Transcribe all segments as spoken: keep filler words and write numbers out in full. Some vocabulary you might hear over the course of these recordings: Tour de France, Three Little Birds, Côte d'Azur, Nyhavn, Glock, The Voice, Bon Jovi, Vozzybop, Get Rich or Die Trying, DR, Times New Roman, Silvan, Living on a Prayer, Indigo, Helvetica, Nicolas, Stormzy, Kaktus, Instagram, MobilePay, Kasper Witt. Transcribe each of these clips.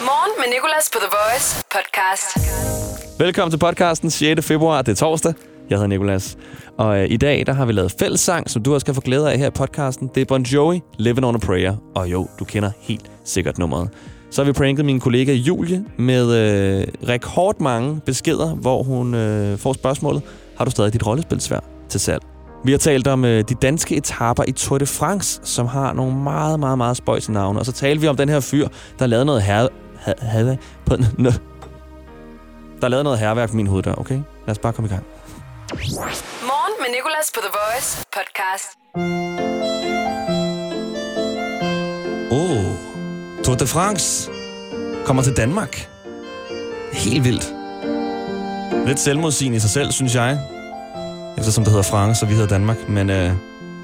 Morgen med Nicolas på The Voice podcast. Velkommen til podcasten sjette februar. Det er torsdag. Jeg hedder Nicolas. Og øh, i dag der har vi lavet fællessang, som du også kan få glæde af her i podcasten. Det er Bon Jovi, Living on a Prayer. Og jo, du kender helt sikkert nummeret. Så har vi pranket min kollega Julie med øh, rekordmange beskeder, hvor hun øh, får spørgsmålet: har du stadig dit rollespilsvær til salg? Vi har talt om øh, de danske etaper i Tour de France, som har nogle meget, meget, meget spøjse navne. Og så talte vi om den her fyr, der lavede noget her... Ha, ha, på, nø, der lavede noget herværk på min hoveddør, okay? Lad os bare komme i gang. Morgen med Nicolas på The Voice podcast. Oh, Tour de France kommer til Danmark. Helt vildt. Lidt selvmodsigende i sig selv, synes jeg. Eftersom det hedder France, og vi hedder Danmark. Men øh,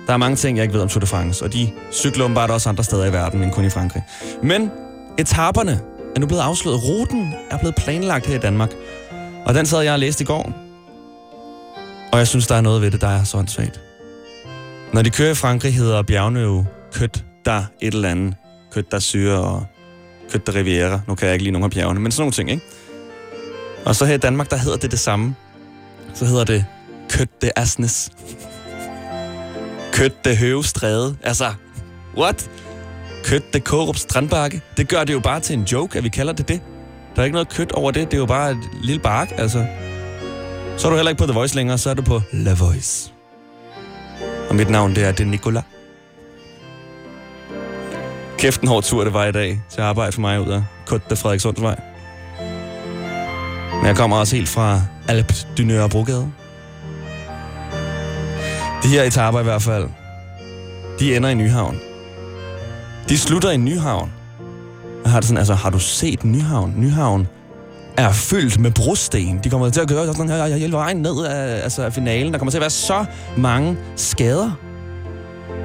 der er mange ting, jeg ikke ved om Tour de France. Og de cykler åbenbart også andre steder i verden, end kun i Frankrig. Men etaperne er nu blevet afsløret. Ruten er blevet planlagt her i Danmark. Og den sad jeg og læste i går. Og jeg synes, der er noget ved det, der er så åndssvagt. Når de kører i Frankrig, hedder bjergene jo Côte d'Azur et eller andet. Côte d'Azur og Côte de Riviera. Nu kan jeg ikke lige nogen af bjergene, men sådan nogle ting, ikke? Og så her i Danmark, der hedder det det samme. Så hedder det Kødt det Asnes. Kødt det Høvestræde. Altså, what? Kødt det Kårup Strandbakke. Det gør det jo bare til en joke, at vi kalder det det. Der er ikke noget kødt over det. Det er jo bare et lille bark, altså. Så er du heller ikke på The Voice længere, så er du på La Voice. Og mit navn, det er, det er Nicolas. Kæft en hård tur, det var i dag til at arbejde for mig ud af Kødt det Frederikssundsvej. Men jeg kommer også helt fra Alpes du Nørre Brogade. De her etaper i hvert fald, de ender i Nyhavn. De slutter i Nyhavn. Jeg har det sådan, altså, har du set Nyhavn? Nyhavn er fyldt med brosten. De kommer til at køre sådan her hele vejen ned af, altså, af finalen. Der kommer til at være så mange skader.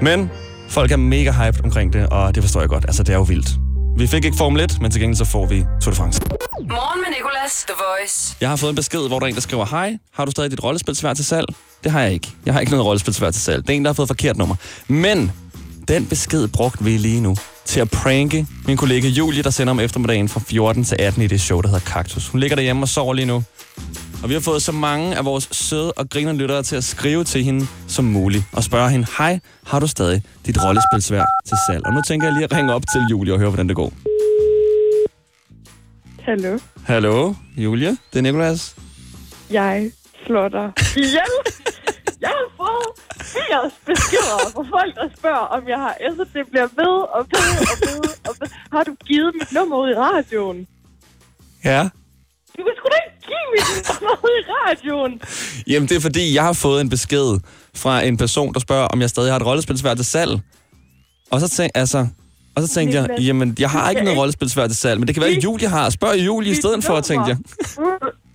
Men folk er mega hyped omkring det, og det forstår jeg godt. Altså, det er jo vildt. Vi fik ikke Formel et, men til gengæld så får vi Tour de France. Morgen med Nicolas, The Voice. Jeg har fået en besked, hvor der er en, der skriver: hej, har du stadig dit rollespilsvær til salg? Det har jeg ikke. Jeg har ikke noget rollespilsvær til salg. Det er en, der har fået forkert nummer. Men den besked brugte vi lige nu til at pranke min kollega Julie, der sender om eftermiddagen fra fjorten til atten i det show, der hedder Kaktus. Hun ligger derhjemme og sover lige nu. Og vi har fået så mange af vores søde og griner lyttere til at skrive til hende som muligt. Og spørge hende: hej, har du stadig dit rollespilsvær til salg? Og nu tænker jeg lige at ringe op til Julie og høre, hvordan det går. Hallo. Hallo, Julie. Det er Nicolas. Jeg slår dig ihjel. Jeg har fået firs beskeder fra folk, der spørger, om jeg har S, og det bliver ved og ved og ved og ved. Har du givet mit nummer ud i radioen? Ja. Du kan sgu da ikke give mit nummer ud i radioen. Jamen, det er fordi, jeg har fået en besked fra en person, der spørger, om jeg stadig har et rollespilsvær til salg. Og så tænkte altså, og så tænkte jeg, jamen, jeg har ikke noget rollespilsvær til salg, men det kan være, at Julie har. Spørg Julie i stedet for, tænkte jeg.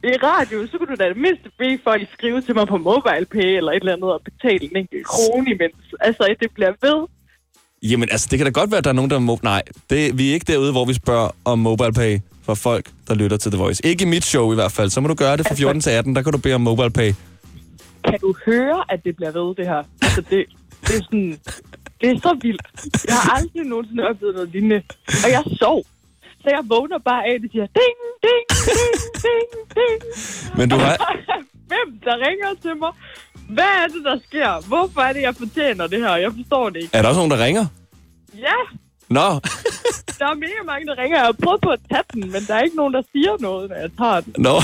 I radio, så kunne du da det mindste bede folk skrive til mig på MobilePay eller et eller andet, og betale en enkelt krone imens. Altså, det bliver ved. Jamen, altså, det kan da godt være, at der er nogen, der må... Nej, det, vi er ikke derude, hvor vi spørger om MobilePay for folk, der lytter til The Voice. Ikke i mit show i hvert fald. Så må du gøre det fra altså, fjorten til atten, der kan du bede om MobilePay. Kan du høre, at det bliver ved, det her? Altså, det, det er sådan... Det er så vildt. Jeg har aldrig nogensinde oplevet noget lignende. Og jeg sov. Så jeg vågner bare af, og det siger ding, ding, ding, ding, ding. Men du har... Hvem der ringer til mig? Hvad er det, der sker? Hvorfor er det, jeg fortjener det her? Jeg forstår det ikke. Er der også nogen, der ringer? Ja. Nå. No. Der er mega mange, der ringer. Jeg har prøvet på at tage den, men der er ikke nogen, der siger noget, når jeg tager den. Nå. No.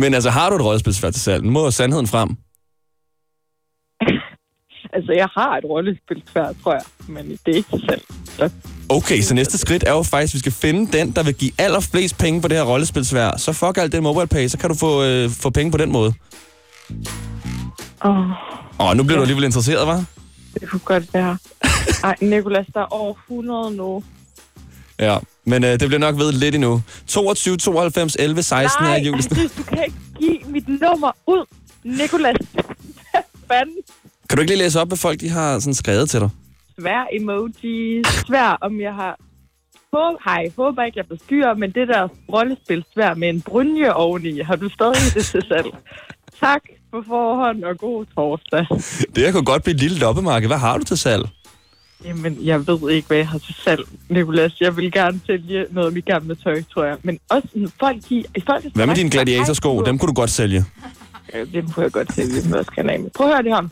Men altså, har du et rollespilsvær til salg? Nu må sandheden frem. Altså, jeg har et rollespilsvær, tror jeg, men det er ikke selv. Så... Okay, så næste skridt er jo faktisk, at vi skal finde den, der vil give allerflest penge på det her rollespilsvær. Så fuck alt det MobilePay, så kan du få, øh, få penge på den måde. Åh, oh. oh, nu bliver ja. du alligevel interesseret, hva'? Det kunne godt være. Ej, Nicolas, der er over hundrede nu. Ja, men øh, det bliver nok ved lidt endnu. toogtyve, tooghalvfems, elleve, seksten er Julie. Nej, du kan ikke give mit nummer ud, Nicolas. Hvad fanden? Kan du ikke lige læse op, hvad folk de har sådan skrevet til dig? Svær emoji, svær om jeg har... Håb, hej, håber ikke, jeg bestyrer, men det der rollespil svær med en brynje oveni, har du stadig det til selv. Tak for forhånd og god torsdag. Det her kunne godt blive et lille loppemarked. Hvad har du til salg? Jamen, jeg ved ikke, hvad jeg har til salg, Nicolas. Jeg vil gerne sælge noget af mit gamle tøj, tror jeg. Men også folk i... Folk, hvad med dine gladiatorsko? Dem kunne du godt sælge. Ja, dem kunne jeg godt sælge, hvis man også kan af med. Prøv at høre det her.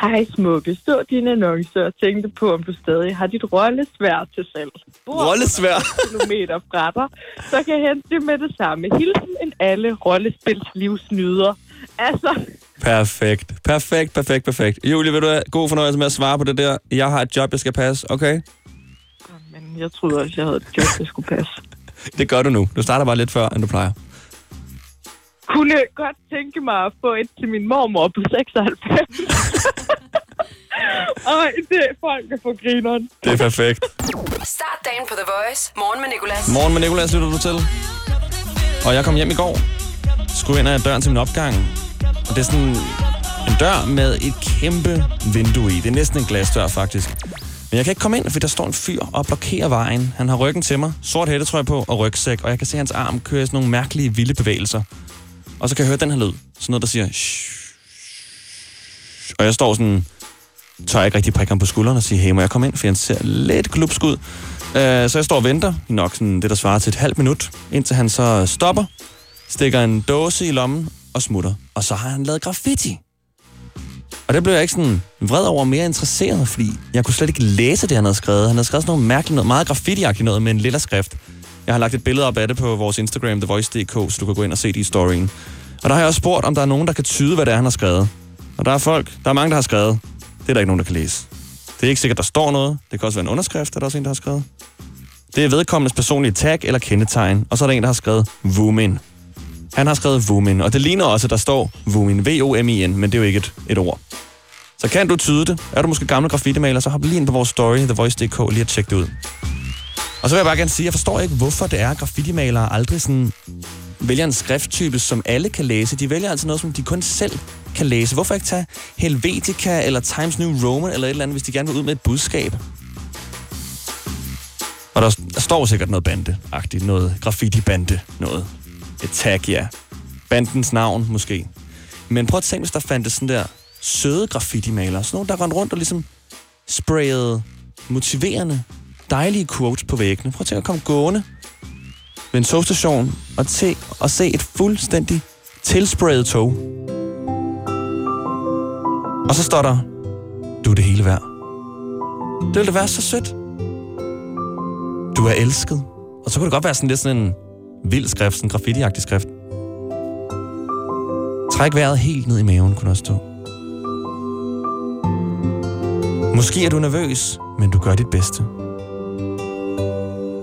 Hej, smukke. Stå dine annoncer og tænkte på, om du stadig har dit rollesvær til salg. Rollesvær? ...kilometer fra dig, så kan jeg hente det med det samme. Hilsen en alle rollespils livsnyder. Altså... Perfekt. Perfekt, perfekt, perfekt. Julie, vil du have god fornøjelse med at svare på det der? Jeg har et job, jeg skal passe, okay? Men jeg troede også, jeg havde et job, jeg skulle passe. Det gør du nu. Du starter bare lidt før, end du plejer. Kunne jeg godt tænke mig at få et til min mormor på seksoghalvfems. Og det folk kan få grineren. Det er perfekt. Start dagen på The Voice. Morgen med Nicolas. Morgen med Nicolas lytter du til. Og jeg kom hjem i går. Skulle ind ad døren til min opgang. Og det er sådan en dør med et kæmpe vindue i. Det er næsten en glasdør, faktisk. Men jeg kan ikke komme ind, fordi der står en fyr og blokerer vejen. Han har ryggen til mig, sort hættetrøje på og rygsæk, og jeg kan se hans arm køre sådan nogle mærkelige, vilde bevægelser. Og så kan jeg høre den her lyd. Sådan noget, der siger... Og jeg står sådan... Tør ikke rigtig prikke ham på skulderen og sige, hey, må jeg komme ind? For han ser lidt glupsk ud. Så jeg står og venter. Nok sådan det, der svarer til et halvt minut. Indtil han så stopper, stikker en dåse i lommen og smutter. Og så har han lavet graffiti. Og det blev jeg ikke sådan vred over, mere interesseret, fordi jeg kunne slet ikke læse det, han havde skrevet. Han havde skrevet sådan noget mærkeligt noget, meget graffiti-agtigt noget med en lille skrift. Jeg har lagt et billede op af det på vores Instagram, the voice punktum d k, så du kan gå ind og se det i storyen. Og der har jeg også spurgt, om der er nogen, der kan tyde, hvad det er, han har skrevet. Og der er folk, der er mange, der har skrevet. Det er der ikke nogen, der kan læse. Det er ikke sikkert, der står noget. Det kan også være en underskrift, der er også en, der har skrevet. Det er vedkommendes personlige tag eller kendetegn. Og så er der en, der har skrevet Woman. Han har skrevet Woman, og det ligner også, at der står Woman, V O M I N, men det er jo ikke et, et ord. Så kan du tyde det? Er du måske gamle graffitimaler, så hop lige ind på vores story, the voice punktum d k, lige at tjekke det ud. Og så vil jeg bare gerne sige, at jeg forstår ikke, hvorfor det er, at graffitimalere aldrig sådan vælger en skrifttype, som alle kan læse. De vælger altså noget, som de kun selv kan læse. Hvorfor ikke tage Helvetica eller Times New Roman eller et eller andet, hvis de gerne vil ud med et budskab? Og der, der står sikkert noget bande-agtigt, noget graffiti-bande, noget... Et tag, ja. Bandens navn, måske. Men prøv at tænke, hvis der fandtes sådan der søde graffiti-malere. Sådan nogle, der rendte rundt og ligesom sprayede motiverende, dejlige quotes på væggene. Prøv at tænke at komme gående ved en togstation og, t- og se et fuldstændig tilsprayet tog. Og så står der, du er det hele værd. Det ville da være så sødt. Du er elsket. Og så kunne det godt være sådan lidt sådan en... vild skrift, sådan graffiti-agtig skrift. Træk vejret helt ned i maven, kunne også stå. Måske er du nervøs, men du gør dit bedste.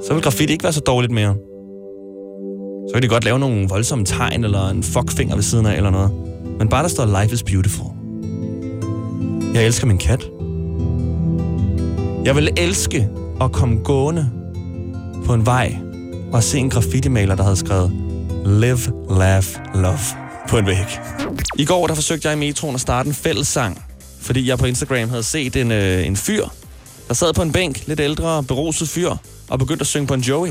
Så vil graffiti ikke være så dårligt mere. Så kan de godt lave nogle voldsomme tegn, eller en fuckfinger ved siden af, eller noget. Men bare der står, life is beautiful. Jeg elsker min kat. Jeg vil elske at komme gående på en vej, og se en graffiti-maler, der havde skrevet Live, Laugh, Love på en væg. I går der forsøgte jeg i metroen at starte en fællessang, fordi jeg på Instagram havde set en, øh, en fyr, der sad på en bænk, lidt ældre, beruset fyr, og begyndte at synge Bon Jovi.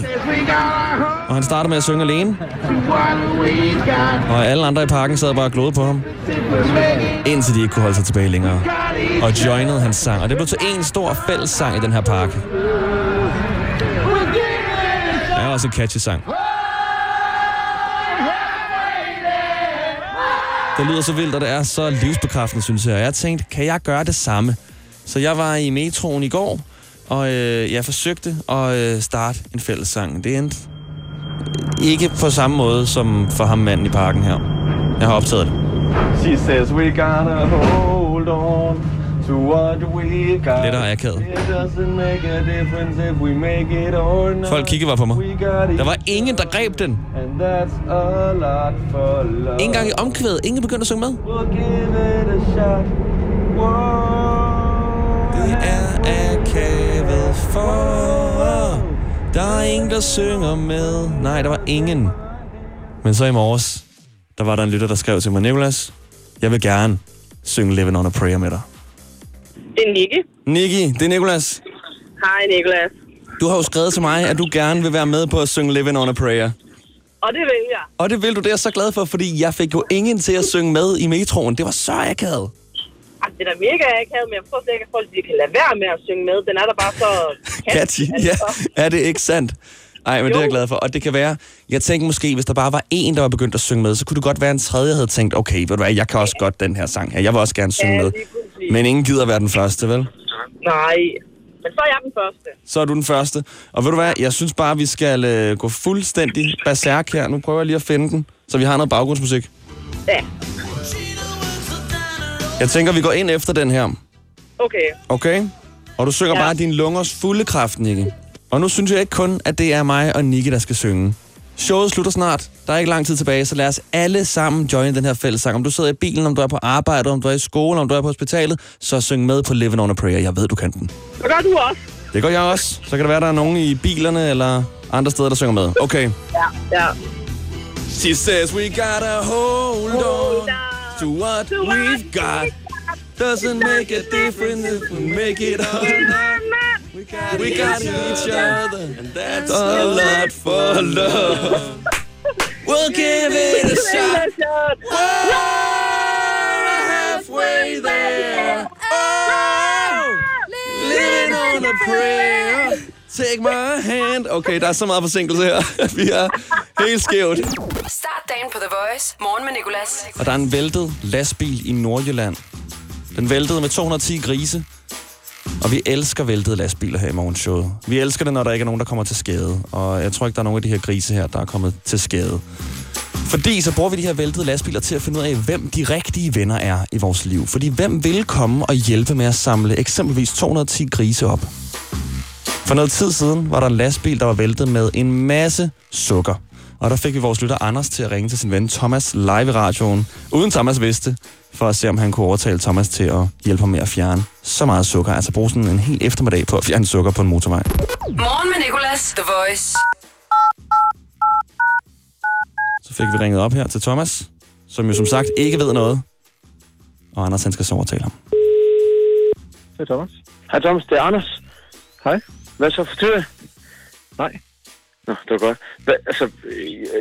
Og han startede med at synge alene. Og alle andre i parken sad bare og glodede på ham. Indtil de ikke kunne holde sig tilbage længere. Og joinede hans sang, og det blev til en stor fællessang i den her park. Også en catchy sang. Det lyder så vildt, og det er så livsbekræftende, synes jeg. Og jeg tænkte, kan jeg gøre det samme? Så jeg var i metroen i går, og øh, jeg forsøgte at øh, starte en fællessang. Det endte ikke på samme måde som for ham manden i parken her. Jeg har optaget det. She says we gotta hold on. Lettere akavet. Folk kiggede bare på mig. Der var ingen, der greb den. Ingen gang i omkvædet. Ingen begyndte at synge med. Det er akavet for. Der er ingen, der synger med. Nej, der var ingen. Men så i morges, der var der en lytter, der skrev til mig, Nicolas, jeg vil gerne synge Living on a Prayer med dig. Det er Nicky. Nicky, det er Nicolas. Hej, Nicolas. Du har jo skrevet til mig, at du gerne vil være med på at synge Living on a Prayer. Og det vil jeg. Og det vil du, det er jeg så glad for, fordi jeg fik jo ingen til at synge med i metroen. Det var så akavet. Ah, det er da mega akavet, men jeg prøver slet ikke, at folk de kan lade være med at synge med. Den er der bare så... Catchy, ja. Er det ikke sandt? Ej, men jo. Det er jeg glad for. Og det kan være, jeg tænkte måske, hvis der bare var en, der var begyndt at synge med, så kunne det godt være en tredje, havde tænkt, okay, ved du hvad, jeg kan også ja. godt den her sang her. Jeg vil også gerne synge ja, med. Men ingen gider være den første, vel? Nej, men så er jeg den første. Så er du den første. Og ved du hvad, jeg synes bare, vi skal øh, gå fuldstændig berserk her. Nu prøver jeg lige at finde den, så vi har noget baggrundsmusik. Ja. Jeg tænker, vi går ind efter den her. Okay. Okay? Og du synger ja. bare din lungers fulde kraft, Nikke. Og nu synes jeg ikke kun, at det er mig og Nikke, der skal synge. Showet slutter snart. Der er ikke lang tid tilbage, så lad os alle sammen joine den her fællessang. Om du sidder i bilen, om du er på arbejde, om du er i skole, om du er på hospitalet, så syng med på Living on a Prayer. Jeg ved, du kan den. Det gør du også. Det gør jeg også. Så kan det være, der er nogen i bilerne eller andre steder, der synger med. Okay. Ja, ja. She says we gotta hold on to what we've got. Doesn't make a difference if we make it or not. We got, we got each, each other, other, and that's a lot for love. We'll give it a shot. We're halfway there. Oh, living on a prayer. Take my hand. Okay, der er så meget forsinkelse her. Vi er helt skævt. Start dagen på The Voice. Morgen med Nicolas. Og der er en væltet lastbil i Nordjylland. Den væltede med to hundrede og ti grise. Og vi elsker væltede lastbiler her i morgenshowet. Vi elsker det, når der ikke er nogen, der kommer til skade. Og jeg tror ikke, der er nogen af de her grise her, der er kommet til skade. Fordi så bruger vi de her væltede lastbiler til at finde ud af, hvem de rigtige venner er i vores liv. Fordi hvem vil komme og hjælpe med at samle eksempelvis to hundrede og ti grise op? For noget tid siden var der en lastbil, der var væltet med en masse sukker. Og der fik vi vores lytter Anders til at ringe til sin ven Thomas live i radioen, uden Thomas vidste, for at se, om han kunne overtale Thomas til at hjælpe ham med at fjerne så meget sukker. Altså bruge sådan en hel eftermiddag på at fjerne sukker på en motorvej. Morgen med Nicolas, The Voice. Så fik vi ringet op her til Thomas, som jo som sagt ikke ved noget. Og Anders, han skal så overtale ham. Hej Thomas. Hej Thomas, det er Anders. Hej. Hvad så for tyret? Nej. Nå, det var godt. Hva, altså,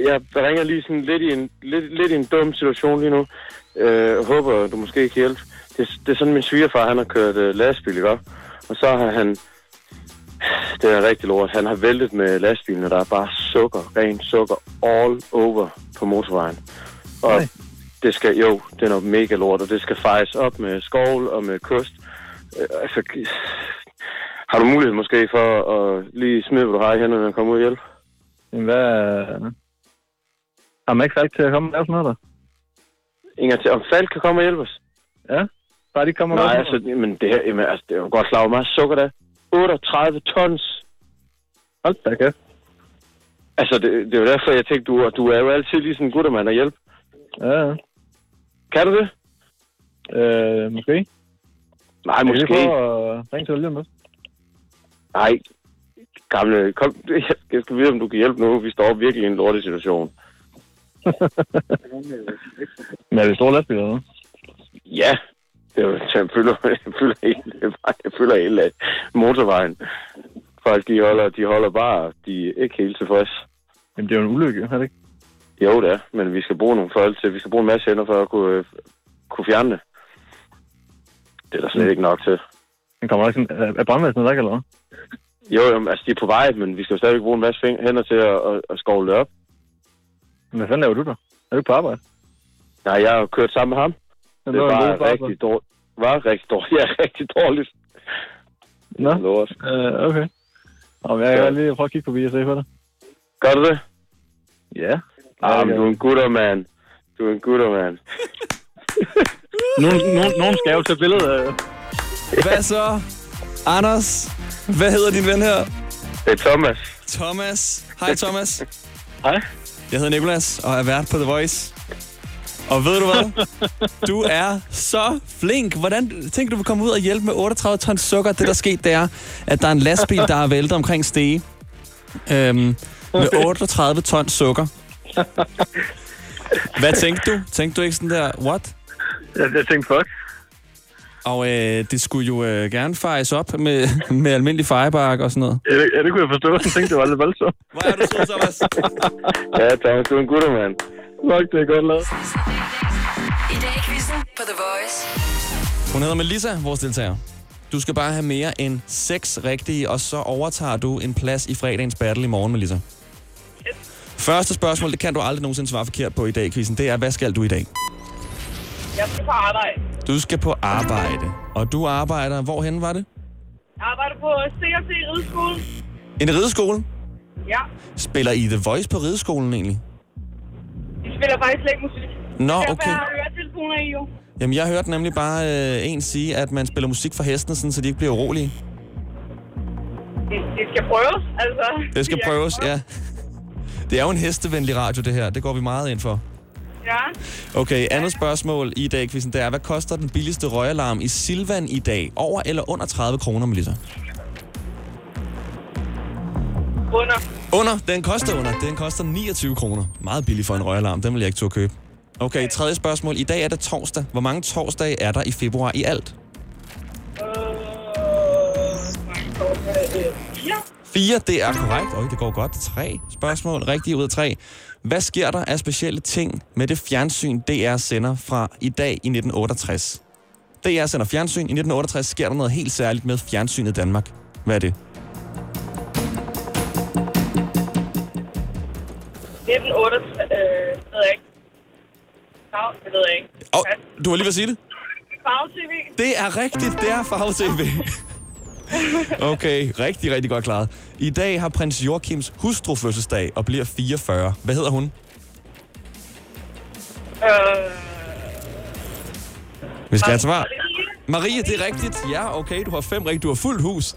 jeg ringer lige sådan lidt i en, lidt, lidt i en dum situation lige nu. Jeg øh, håber, du måske ikke hjælper. Det, det er sådan, min svigerfar, han har kørt øh, lastbil, ikke op? Og så har han... Det er rigtig lort. Han har væltet med lastbilen, og der er bare sukker, ren sukker, all over på motorvejen. Og nej. Det skal... Jo, det er noget mega lort, og det skal fejes op med skovl og med kost. Øh, altså... Har du mulighed måske for at lige smide, hvad du har i hænderne, når du kommer ud og hjælpe? Jamen, hvad... Har man ikke Falk til at komme og lave sådan noget, der? Ingen til... Om Falk kan komme og hjælpe os? Ja, bare de kommer og nej, altså, men det her... Jamen, altså, det er jo godt slaget meget sukker, der. otteogtredive tons! Hold da kæft. Altså, det, det er jo derfor, jeg tænkte, du, du er jo altid lige sådan en guttermand og hjælpe. Ja, ja. Kan du det? Øh, måske. Nej, måske. Jeg kan lige prøve at ringe til dig lige om lidt. Nej, gamle, kom, jeg skal vide, om du kan hjælpe nu. Vi står virkelig i en lortig situation. Men er det store lastbiler, eller? Ja, det er jo, jeg fylder, jeg fylder hele, jeg fylder hele motorvejen. Folk, de holder, de holder bare, de er ikke helt tilfredse. Jamen, det er jo en ulykke, er det ikke? Jo, det er, men vi skal bruge nogle folk til, vi skal bruge en masse hænder for at kunne, kunne fjerne det. Det er der slet ikke nok til. Den kommer ikke sådan, er brandvæsenet ikke, eller hvad? Jo, jo, altså de er på vej, men vi skal jo stadigvæk bruge en masse hænder til at, at, at skovle det op. Men hvad fanden laver du der? Er du ikke på arbejde? Nej, jeg har kørt sammen med ham. Det, det var en rigtig dårligt. Var rigtig dårligt. Ja, rigtig dårligt. Nå, øh, okay. Nå, jeg kan lige prøve at kigge på bilen og se for dig. Gør du det? Ja. Ah, men du er en guttermand. Du er en guttermand. Nogen skal jo tage billeder. Hvad så? Anders, hvad hedder din ven her? Det er Thomas. Thomas. Hej Thomas. Hej. Jeg hedder Nicolas og er vært på The Voice. Og ved du hvad? Du er så flink. Hvordan tænker du vil komme ud og hjælpe med otteogtredive tons sukker? Det der skete, det er, at der er en lastbil, der er væltet omkring Stege. Øhm, med otteogtredive tons sukker. Hvad tænkte du? Tænkte du ikke sådan der, what? Jeg tænkte fuck. Og øh, det skulle jo øh, gerne fejes op med, med almindelig fejebark og sådan noget. Ja, det, ja, det kunne jeg forstå. Jeg tænkte, det var lidt voldsomt. Hvor er du så, Thomas? Ja, Thomas, du er en gutter, mand. Fuck, det er godt lavet. I dag i quizzen på The Voice. Hun hedder Melissa, vores deltager. Du skal bare have mere end seks rigtige, og så overtager du en plads i fredagens battle i morgen, Melissa. Yes. Første spørgsmål, det kan du aldrig nogensinde svare forkert på i dag, Kristen. Det er, hvad skal du i dag? Jeg skal på arbejde. Du skal på arbejde. Og du arbejder, hvorhen var det? Jeg arbejder på C og C Ridskolen. En rideskole? Ja. Spiller I The Voice på rideskolen egentlig? Vi spiller faktisk slet ikke musik. Nå, okay. Det er bare høretelefoner i, jo. Jamen, jeg hørte nemlig bare øh, en sige, at man spiller musik for hestene, sådan, så de ikke bliver urolige. Det, det skal prøves, altså. Det skal prøves, ja. Det er jo en hestevenlig radio, det her. Det går vi meget ind for. Ja. Okay, andet spørgsmål i dag, quizzen, det er, hvad koster den billigste røgalarm i Silvan i dag? Over eller under tredive kroner, Melissa? Under. Under? Den koster under. Den koster niogtyve kroner. Meget billig for en røgalarm. Den vil jeg ikke turde købe. Okay, tredje spørgsmål. I dag er det torsdag. Hvor mange torsdage er der i februar i alt? Øh, fire. Fire, det er korrekt. Øj, det går godt. Tre spørgsmål. Rigtigt ud af tre. Hvad sker der af specielle ting med det fjernsyn, D R sender fra i dag i nitten otteogtres? D R sender fjernsyn. I nitten otteogtres sker der noget helt særligt med fjernsynet i Danmark. Hvad er det? nitten otteogtres, øh, ved jeg ikke. Det ved jeg ikke. Oh, du var lige ved at sige det? Farve-T V. Det er rigtigt, det er Farve-T V. Okay, rigtig, rigtig godt klaret. I dag har prins Joachims hustru fødselsdag og bliver fireogfyrre. Hvad hedder hun? Øh... Vi skal have et svar. Marie, det er rigtigt. Ja, okay, du har fem rigtigt. Du har fuldt hus.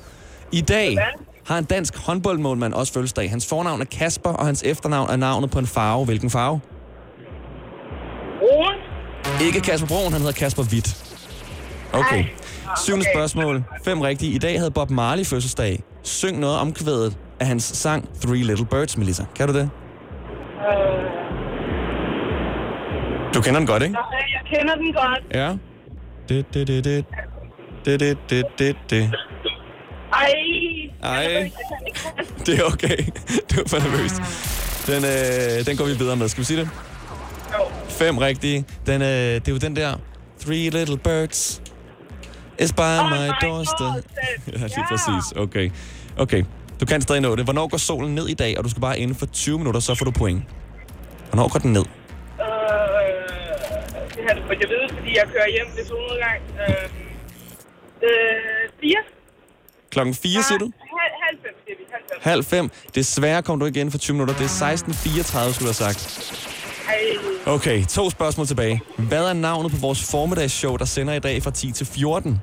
I dag har en dansk håndboldmålmand også fødselsdag. Hans fornavn er Kasper, og hans efternavn er navnet på en farve. Hvilken farve? Broen. Ikke Kasper Broen, han hedder Kasper Witt. Okay. Syvende spørgsmål. Fem rigtige. I dag havde Bob Marley fødselsdag. Syng noget om kvædet af hans sang Three Little Birds, Melissa. Kan du det? Øh... Du kender den godt, ikke? Jeg kender den godt. Ja. Det, det, det, det. Det, det, det, det, det. Ej. Ej. Det er okay. Du er for nervøs. Den, øh, den går vi videre med. Skal vi sige det? Fem rigtige. Den, øh, det er jo den der Three Little Birds is by oh my, my doorstep. Ja, lige præcis. Okay. Okay. Du kan stadig nå det. Hvornår går solen ned i dag, og du skal bare inden for tyve minutter, så får du point. Hvornår går den ned? Øh, det har du fået at vide, fordi jeg kører hjem ved solnedgang. Øh, øh, fire. Klokken fire, siger du? Halv fem, siger vi. Halv fem. Desværre kom du ikke inden for tyve minutter. Det er seksten fireogtredive, skulle du have sagt. Okay, to spørgsmål tilbage. Hvad er navnet på vores formiddagsshow, der sender i dag fra ti til fjorten?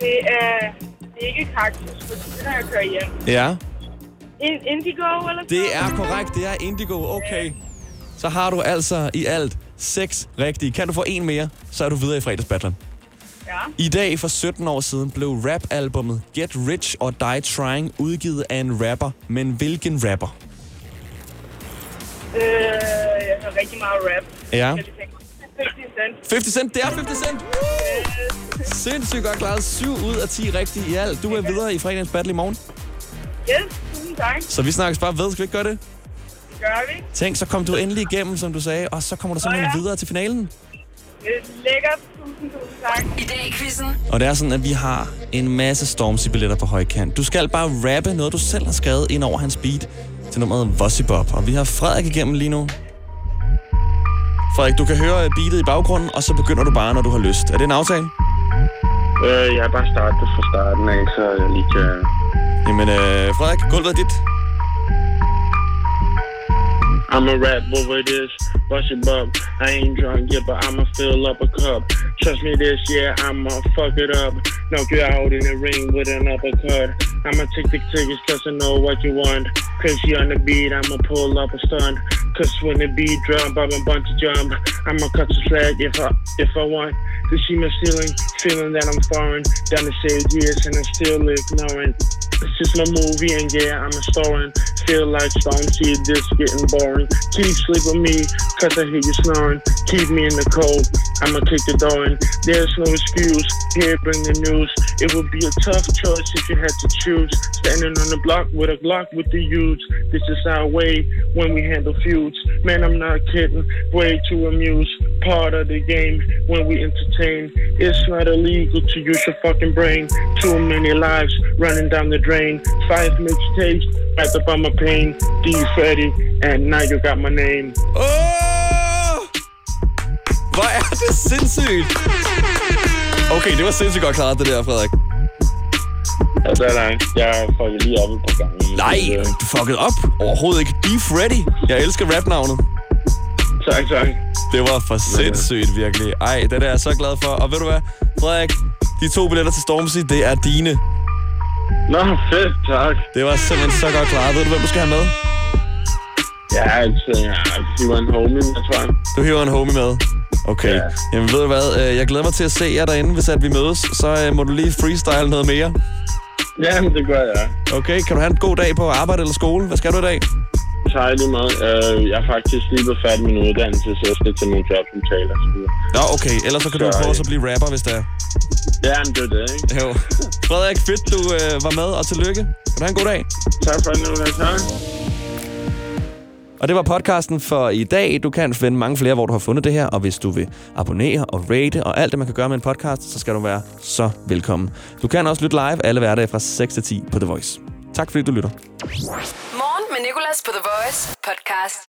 Det er, det er ikke Kaktus, for det er, jeg kører hjem. Ja. In- Indigo, eller så? Det er korrekt, det er Indigo. Okay. Så har du altså i alt seks rigtige. Kan du få en mere, så er du videre i fredagsbattlen. Ja. I dag for sytten år siden blev rapalbummet Get Rich or Die Trying udgivet af en rapper. Men hvilken rapper? Øh, jeg hører rigtig meget rap. Ja. halvtreds cent. halvtreds cent, det er halvtreds cent. Yes. Sindssygt godt klaret. syv ud af ti rigtigt i alt. Du er videre i fredagens battle i morgen. Yes, tusind tak. Så vi snakkes bare ved. Skal vi ikke gøre det? Det gør vi. Tænk, så kom du endelig igennem, som du sagde, og så kommer du simpelthen oh, ja. videre til finalen. Lækkert. Tusind, tusind tak. I dag i quizzen. Og det er sådan, at vi har en masse Stormzy-billetter på højkant. Du skal bare rappe noget, du selv har skrevet ind over hans beat til nummeret Vozzybop. Og vi har Frederik igennem lige nu. Frederik, du kan høre beatet i baggrunden, og så begynder du bare, når du har lyst. Er det en aftale? Øh, jeg har bare startet fra starten af, så jeg lige kan... Jamen, øh, Frederik, gulvet er dit. I'm a rat, what it is, Vozzybop. I ain't drunk yet, but I'ma fill up a cup. Trust me this, yeah, I'ma fuck it up. Knock you out in the ring with an uppercut. I'ma take the tickets just to know what you want. Crazy on the beat, I'ma pull up a stunt. Cause when the beat drop, I'm about to jump. I'ma cut the flag if I, if I want. To see my ceiling, feeling that I'm foreign. Down to save years and I'm still ignoring. It's just my movie and yeah, I'm a storin'. Feel like Stormzy, this getting boring. Keep sleeping me, cause I hear you snoring. Keep me in the cold, I'ma kick the door in. There's no excuse, here bring the news. It would be a tough choice if you had to choose. Standing on the block with a Glock with the youths. This is our way when we handle feuds. Man, I'm not kidding. Way to amuse. Part of the game when we entertain. It's not illegal to use your fucking brain. Too many lives running down the drain. Five mixtapes wrapped up on my pain. D tretti, and now you got my name. Oh! Hvor er det sindssygt! Okay, det var sindssygt godt klaret, det der, Frederik. Ja, det er langt. Jeg fuckede lige op på gangen. Nej, du fuckede op? Overhovedet ikke. D tretti. Jeg elsker rapnavnet. Tak, tak. Det var for sindssygt, virkelig. Ej, det der er jeg så glad for. Og ved du hvad, Frederik? De to billetter til Stormzy, det er dine. Nå, fedt, tak. Det var simpelthen så godt klaret. Ved du, hvem du skal have med? Ja, altså, jeg hiver en homie med, tror jeg. Du hiver en homie med? Okay. Ja. Jamen, ved du hvad? Jeg glæder mig til at se jer derinde, hvis at vi mødes. Så må du lige freestyle noget mere. Jamen, det gør jeg. Okay, kan du have en god dag på arbejde eller skole? Hvad skal du i dag? Jeg lige meget. Jeg er faktisk lige blevet færdig med min uddannelse, så jeg skal til nogle jobsamtaler og så videre. Nå, okay. Ellers så kan så, du prøve at blive rapper, hvis det er. Ja, men det er det, ikke? Jo. Frederik, fedt, du øh, var med, og tillykke. Kan du have en god dag. Tak for det, Nicolas. Tak. Og det var podcasten for i dag. Du kan finde mange flere, hvor du har fundet det her. Og hvis du vil abonnere og rate og alt det, man kan gøre med en podcast, så skal du være så velkommen. Du kan også lytte live alle hverdage fra seks til ti på The Voice. Tak fordi du lytter. Morgen med Nicolas på The Voice podcast.